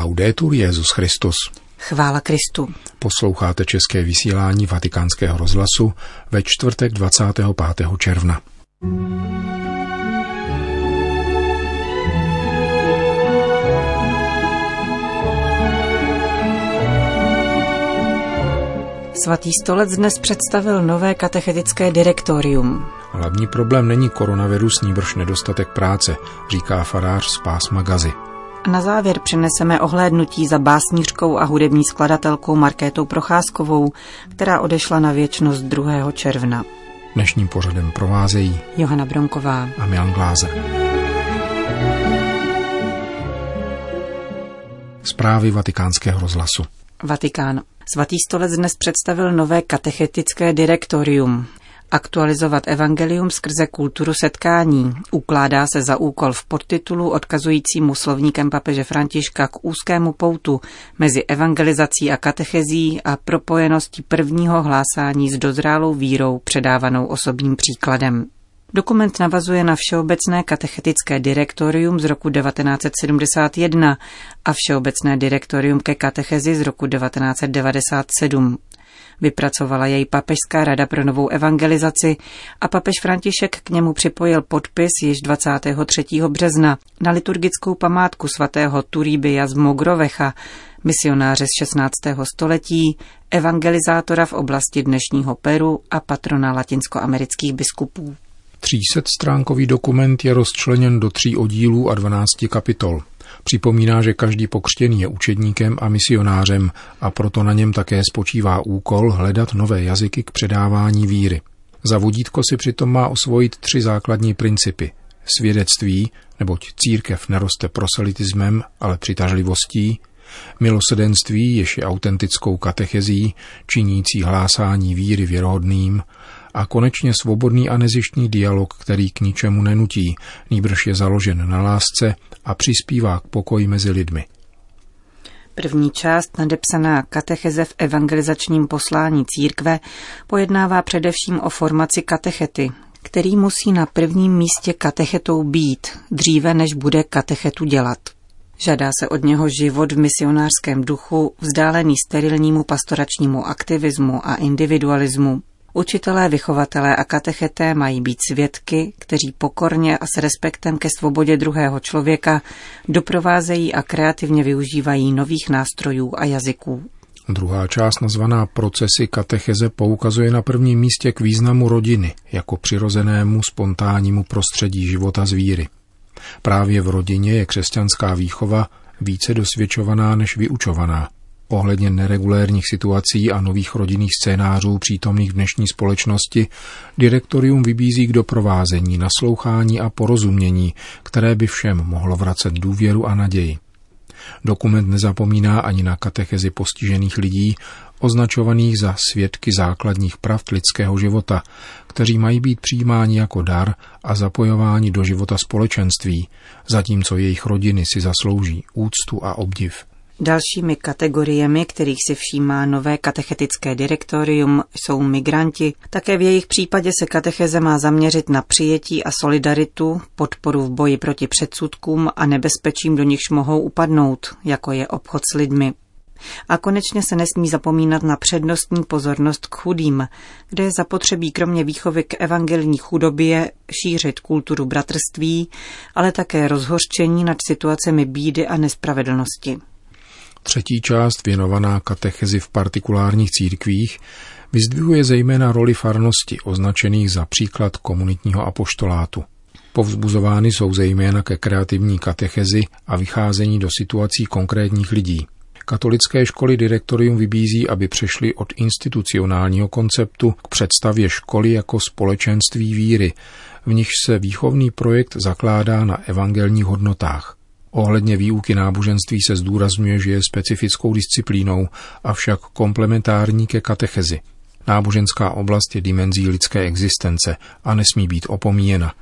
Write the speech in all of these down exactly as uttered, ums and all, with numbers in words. Laudetur Jesus Christus. Chvála Kristu. Posloucháte české vysílání Vatikánského rozhlasu ve čtvrtek dvacátého pátého června. Svatý stolec dnes představil nové katechetické direktorium. Hlavní problém není koronavirus, nýbrž nedostatek práce, říká farář z pásma Gazy. Na závěr přineseme ohlédnutí za básnířkou a hudební skladatelkou Markétou Procházkovou, která odešla na věčnost druhého června. Dnešním pořadem provázejí Johana Bronková a Milan Glázer. Zprávy Vatikánského rozhlasu. Vatikán. Svatý stolec dnes představil nové katechetické direktorium. Aktualizovat evangelium skrze kulturu setkání ukládá se za úkol v podtitulu odkazujícímu slovníkem papeže Františka k úzkému poutu mezi evangelizací a katechezí a propojeností prvního hlásání s dozrálou vírou předávanou osobním příkladem. Dokument navazuje na Všeobecné katechetické direktorium z roku devatenáct set sedmdesát jedna a Všeobecné direktorium ke katechezi z roku devatenáct set devadesát sedm. Vypracovala jej Papežská rada pro novou evangelizaci a papež František k němu připojil podpis již dvacátého třetího března na liturgickou památku svatého Toribia z Mogrovecha, misionáře z šestnáctého století, evangelizátora v oblasti dnešního Peru a patrona latinskoamerických biskupů. třísetstránkový dokument je rozčleněn do tří oddílů a dvanácti kapitol. Připomíná, že každý pokřtěný je učedníkem a misionářem a proto na něm také spočívá úkol hledat nové jazyky k předávání víry. Za vodítko si přitom má osvojit tři základní principy. Svědectví, neboť církev neroste proselitismem, ale přitažlivostí. Milosedenství, jež je autentickou katechezí, činící hlásání víry věrohodným. A konečně svobodný a nezištný dialog, který k ničemu nenutí, nýbrž je založen na lásce a přispívá k pokoji mezi lidmi. První část, nadepsaná Katecheze v evangelizačním poslání církve, pojednává především o formaci katechety, který musí na prvním místě katechetou být, dříve než bude katechetu dělat. Žádá se od něho život v misionářském duchu, vzdálený sterilnímu pastoračnímu aktivismu a individualismu. Učitelé, vychovatelé a katecheté mají být svědky, kteří pokorně a s respektem ke svobodě druhého člověka doprovázejí a kreativně využívají nových nástrojů a jazyků. Druhá část, nazvaná Procesy katecheze, poukazuje na prvním místě k významu rodiny jako přirozenému spontánnímu prostředí života zvíry. Právě v rodině je křesťanská výchova více dosvědčovaná než vyučovaná. Ohledně neregulérních situací a nových rodinných scénářů přítomných v dnešní společnosti direktorium vybízí k doprovázení, naslouchání a porozumění, které by všem mohlo vracet důvěru a naději. Dokument nezapomíná ani na katechezi postižených lidí, označovaných za svědky základních pravd lidského života, kteří mají být přijímáni jako dar a zapojováni do života společenství, zatímco jejich rodiny si zaslouží úctu a obdiv. Dalšími kategoriemi, kterých si všímá nové katechetické direktorium, jsou migranti. Také v jejich případě se katecheze má zaměřit na přijetí a solidaritu, podporu v boji proti předsudkům a nebezpečím, do nichž mohou upadnout, jako je obchod s lidmi. A konečně se nesmí zapomínat na přednostní pozornost k chudým, kde je zapotřebí kromě výchovy k evangelní chudobě šířit kulturu bratrství, ale také rozhořčení nad situacemi bídy a nespravedlnosti. Třetí část, věnovaná katechezi v partikulárních církvích, vyzdvihuje zejména roli farnosti, označených za příklad komunitního apoštolátu. Povzbuzovány jsou zejména ke kreativní katechezi a vycházení do situací konkrétních lidí. Katolické školy direktorium vybízí, aby přešly od institucionálního konceptu k představě školy jako společenství víry, v nichž se výchovný projekt zakládá na evangelních hodnotách. Ohledně výuky náboženství se zdůrazňuje, že je specifickou disciplínou, avšak komplementární ke katechezi. Náboženská oblast je dimenzí lidské existence a nesmí být opomíjena,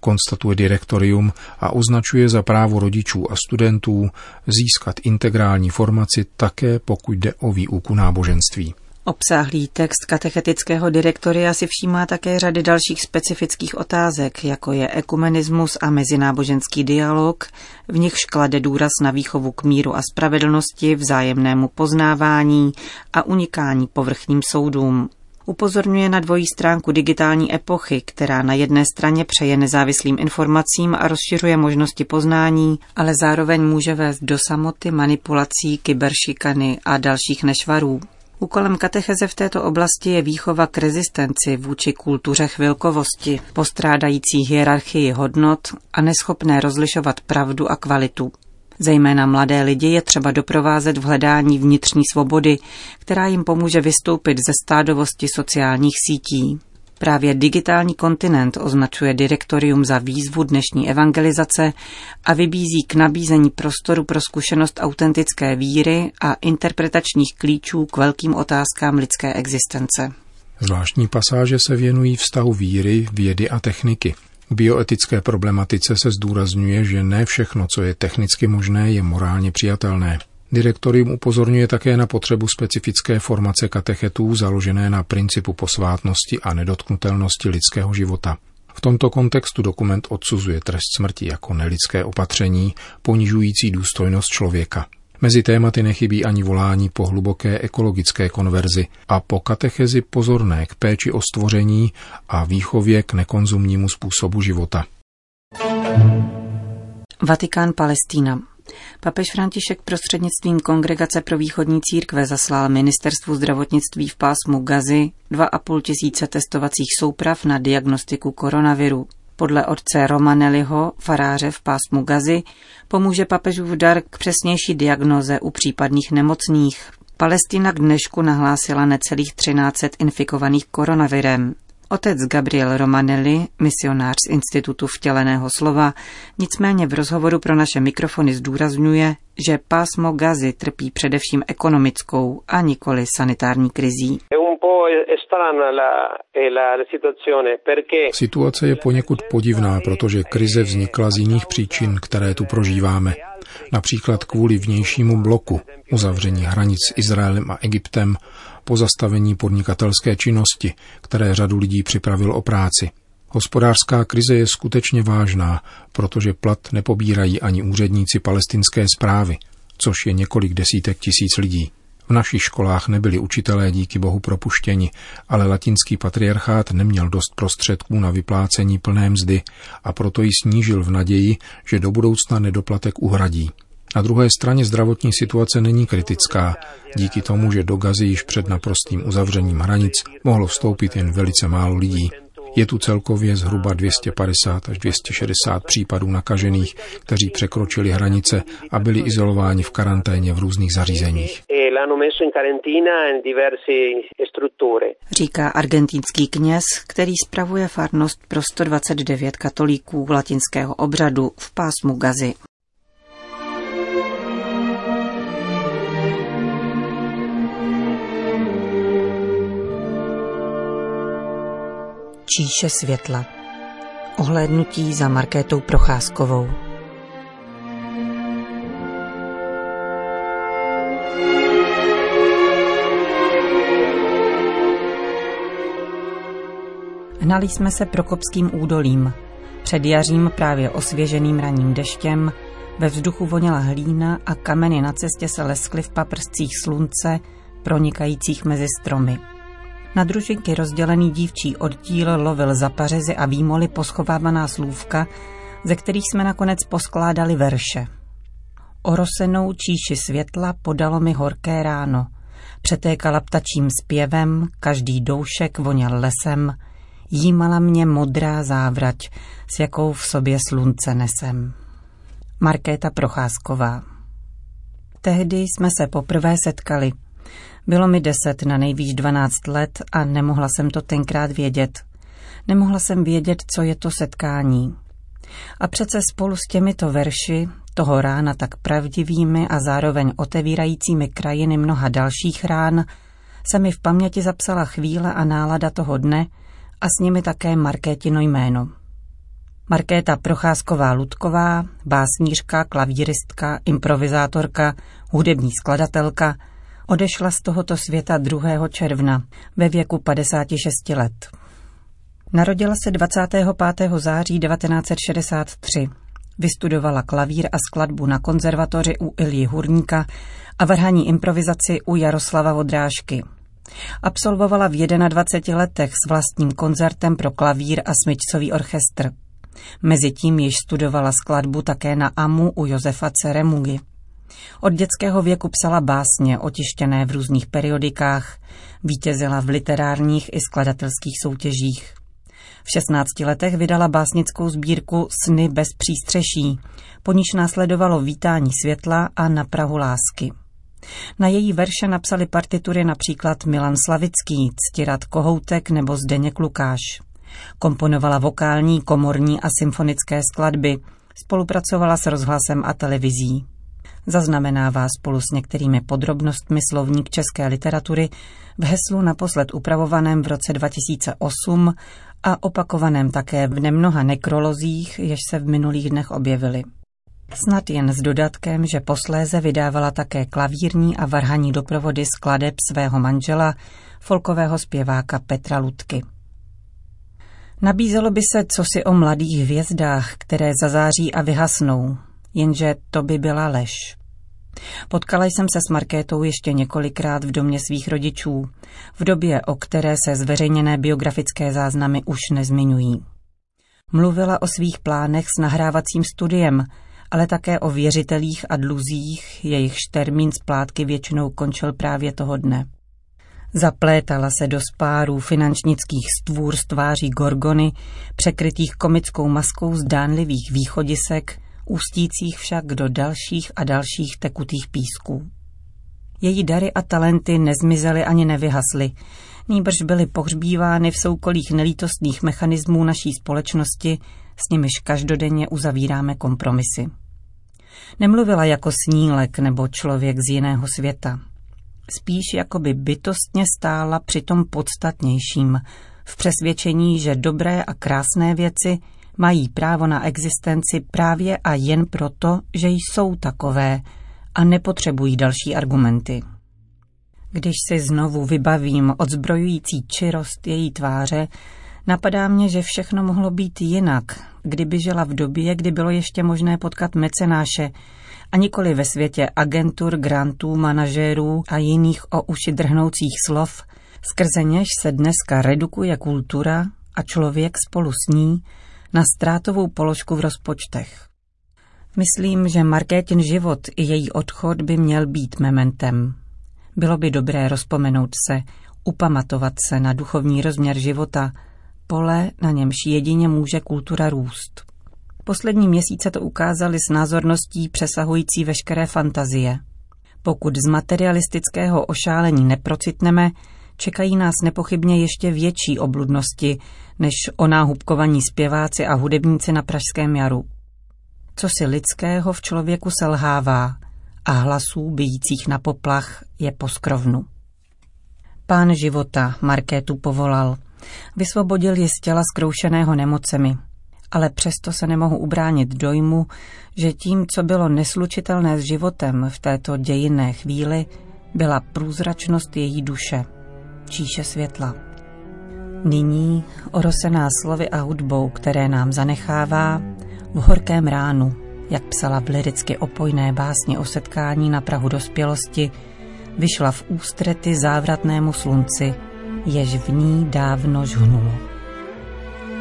konstatuje direktorium a označuje za právo rodičů a studentů získat integrální formaci také, pokud jde o výuku náboženství. Obsáhlý text katechetického direktoria si všímá také řady dalších specifických otázek, jako je ekumenismus a mezináboženský dialog, v nichž klade důraz na výchovu k míru a spravedlnosti, vzájemnému poznávání a unikání povrchním soudům. Upozorňuje na dvojí stránku digitální epochy, která na jedné straně přeje nezávislým informacím a rozšiřuje možnosti poznání, ale zároveň může vést do samoty, manipulací, kyberšikany a dalších nešvarů. Úkolem katecheze v této oblasti je výchova k rezistenci vůči kultuře chvilkovosti, postrádající hierarchii hodnot a neschopné rozlišovat pravdu a kvalitu. Zejména mladé lidi je třeba doprovázet v hledání vnitřní svobody, která jim pomůže vystoupit ze stádovosti sociálních sítí. Právě digitální kontinent označuje direktorium za výzvu dnešní evangelizace a vybízí k nabízení prostoru pro zkušenost autentické víry a interpretačních klíčů k velkým otázkám lidské existence. Zvláštní pasáže se věnují vztahu víry, vědy a techniky. K bioetické problematice se zdůrazňuje, že ne všechno, co je technicky možné, je morálně přijatelné. Direktorium upozorňuje také na potřebu specifické formace katechetů založené na principu posvátnosti a nedotknutelnosti lidského života. V tomto kontextu dokument odsuzuje trest smrti jako nelidské opatření, ponižující důstojnost člověka. Mezi tématy nechybí ani volání po hluboké ekologické konverzi a po katechezi pozorné k péči o stvoření a výchově k nekonzumnímu způsobu života. Vatikán Palestína. Papež František prostřednictvím Kongregace pro východní církve zaslal ministerstvu zdravotnictví v pásmu Gazy dva a půl tisíce testovacích souprav na diagnostiku koronaviru. Podle otce Romanelliho, faráře v pásmu Gazy, pomůže papežův dar k přesnější diagnoze u případných nemocných. Palestina k dnešku nahlásila necelých třináct set infikovaných koronavirem. Otec Gabriel Romanelli, misionář z Institutu vtěleného slova, nicméně v rozhovoru pro naše mikrofony zdůrazňuje, že pásmo Gazy trpí především ekonomickou a nikoli sanitární krizí. Situace je poněkud podivná, protože krize vznikla z jiných příčin, které tu prožíváme. Například kvůli vnějšímu bloku, uzavření hranic s Izraelem a Egyptem, pozastavení podnikatelské činnosti, které řadu lidí připravilo o práci. Hospodářská krize je skutečně vážná, protože plat nepobírají ani úředníci palestinské správy, což je několik desítek tisíc lidí. V našich školách nebyli učitelé díky Bohu propuštěni, ale latinský patriarchát neměl dost prostředků na vyplácení plné mzdy a proto ji snížil v naději, že do budoucna nedoplatek uhradí. Na druhé straně zdravotní situace není kritická, díky tomu, že do Gazy již před naprostým uzavřením hranic mohlo vstoupit jen velice málo lidí. Je tu celkově zhruba dvě stě padesát až dvě stě šedesát případů nakažených, kteří překročili hranice a byli izolováni v karanténě v různých zařízeních. Říká argentinský kněz, který spravuje farnost pro sto dvacet devět katolíků latinského obřadu v pásmu Gazy. Číše světla. Ohlédnutí za Markétou Procházkovou. Hnali jsme se Prokopským údolím. Před jařím právě osvěženým ranním deštěm ve vzduchu voněla hlína a kameny na cestě se leskly v paprscích slunce, pronikajících mezi stromy. Na družinky rozdělený dívčí oddíl lovil za pařezy a výmoly poschovávaná slůvka, ze kterých jsme nakonec poskládali verše. Orosenou číši světla podalo mi horké ráno. Přetékala ptačím zpěvem, každý doušek voněl lesem. Jímala mě modrá závrať, s jakou v sobě slunce nesem. Markéta Procházková. Tehdy jsme se poprvé setkali. Bylo mi deset, na nejvýš dvanáct let a nemohla jsem to tenkrát vědět. Nemohla jsem vědět, co je to setkání. A přece spolu s těmito verši, toho rána tak pravdivými a zároveň otevírajícími krajiny mnoha dalších rán, se mi v paměti zapsala chvíle a nálada toho dne a s nimi také Markétino jméno. Markéta Procházková Ludková, básnířka, klavíristka, improvizátorka, hudební skladatelka, odešla z tohoto světa druhého června ve věku padesáti šesti let. Narodila se dvacátého pátého září devatenáct set šedesát tři. Vystudovala klavír a skladbu na konzervatoři u Ilji Hurníka a varhaní improvizaci u Jaroslava Vodrášky. Absolvovala v dvaceti jednadvaceti letech s vlastním koncertem pro klavír a smyčcový orchestr. Mezitím již studovala skladbu také na AMU u Josefa Cereungy. Od dětského věku psala básně, otištěné v různých periodikách, vítězila v literárních i skladatelských soutěžích. V šestnácti letech vydala básnickou sbírku Sny bez přístřeší, po níž následovalo Vítání světla a Na prahu lásky. Na její verše napsali partitury například Milan Slavický, Ctirad Kohoutek nebo Zdeněk Lukáš. Komponovala vokální, komorní a symfonické skladby, spolupracovala s rozhlasem a televizí. Zaznamenává spolu s některými podrobnostmi slovník české literatury v heslu naposled upravovaném v roce dva tisíce osm a opakovaném také v nemnoha nekrolozích, jež se v minulých dnech objevily. Snad jen s dodatkem, že posléze vydávala také klavírní a varhaní doprovody skladeb svého manžela, folkového zpěváka Petra Lutky. Nabízelo by se cosi o mladých hvězdách, které zazáří a vyhasnou, jenže to by byla lež. Potkala jsem se s Markétou ještě několikrát v domě svých rodičů, v době, o které se zveřejněné biografické záznamy už nezmiňují. Mluvila o svých plánech s nahrávacím studiem, ale také o věřitelích a dluzích, jejichž termín splátky většinou končil právě toho dne. Zaplétala se do spárů finančnických stvůr z tváří gorgony, překrytých komickou maskou zdánlivých východisek, ústících však do dalších a dalších tekutých písků. Její dary a talenty nezmizely ani nevyhasly, nýbrž byly pohřbívány v soukolích nelítostných mechanismů naší společnosti, s nimiž každodenně uzavíráme kompromisy. Nemluvila jako snílek nebo člověk z jiného světa. Spíš jako by bytostně stála při tom podstatnějším, v přesvědčení, že dobré a krásné věci mají právo na existenci právě a jen proto, že jsou takové a nepotřebují další argumenty. Když si znovu vybavím odzbrojující čirost její tváře, napadá mě, že všechno mohlo být jinak, kdyby žila v době, kdy bylo ještě možné potkat mecenáše, a nikoli ve světě agentur, grantů, manažérů a jiných o uši drhnoucích slov, skrze něž se dneska redukuje kultura a člověk spolu s ní na ztrátovou položku v rozpočtech. Myslím, že Markétin život i její odchod by měl být mementem. Bylo by dobré rozpomenout se, upamatovat se na duchovní rozměr života, pole, na němž jedině může kultura růst. Poslední měsíce to ukázali s názorností přesahující veškeré fantazie. Pokud z materialistického ošálení neprocitneme, čekají nás nepochybně ještě větší obludnosti, než onáhubkovaní zpěváci a hudebníci na pražském jaru. Cosi lidského v člověku selhává a hlasů bijících na poplach je po skrovnu. Pán života Markétu povolal. Vysvobodil ji z těla zkroušeného nemocemi, ale přesto se nemohu ubránit dojmu, že tím, co bylo neslučitelné s životem v této dějinné chvíli, byla průzračnost její duše, číše světla. Nyní, orosená slovy a hudbou, které nám zanechává, v horkém ránu, jak psala v liricky opojné básni o setkání na prahu dospělosti, vyšla v ústrety závratnému slunci, jež v ní dávno žhnulo.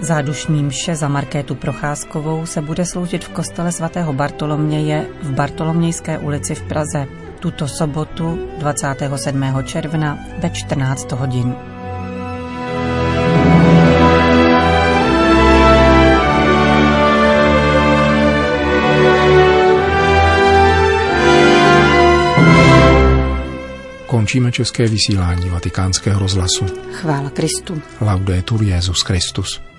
Zádušní mše za Markétu Procházkovou se bude sloužit v kostele svatého Bartoloměje v Bartolomějské ulici v Praze tuto sobotu dvacátého sedmého června ve čtrnáct hodin. Končíme české vysílání Vatikánského rozhlasu. Chvála Kristu. Laudetur Jesus Christus.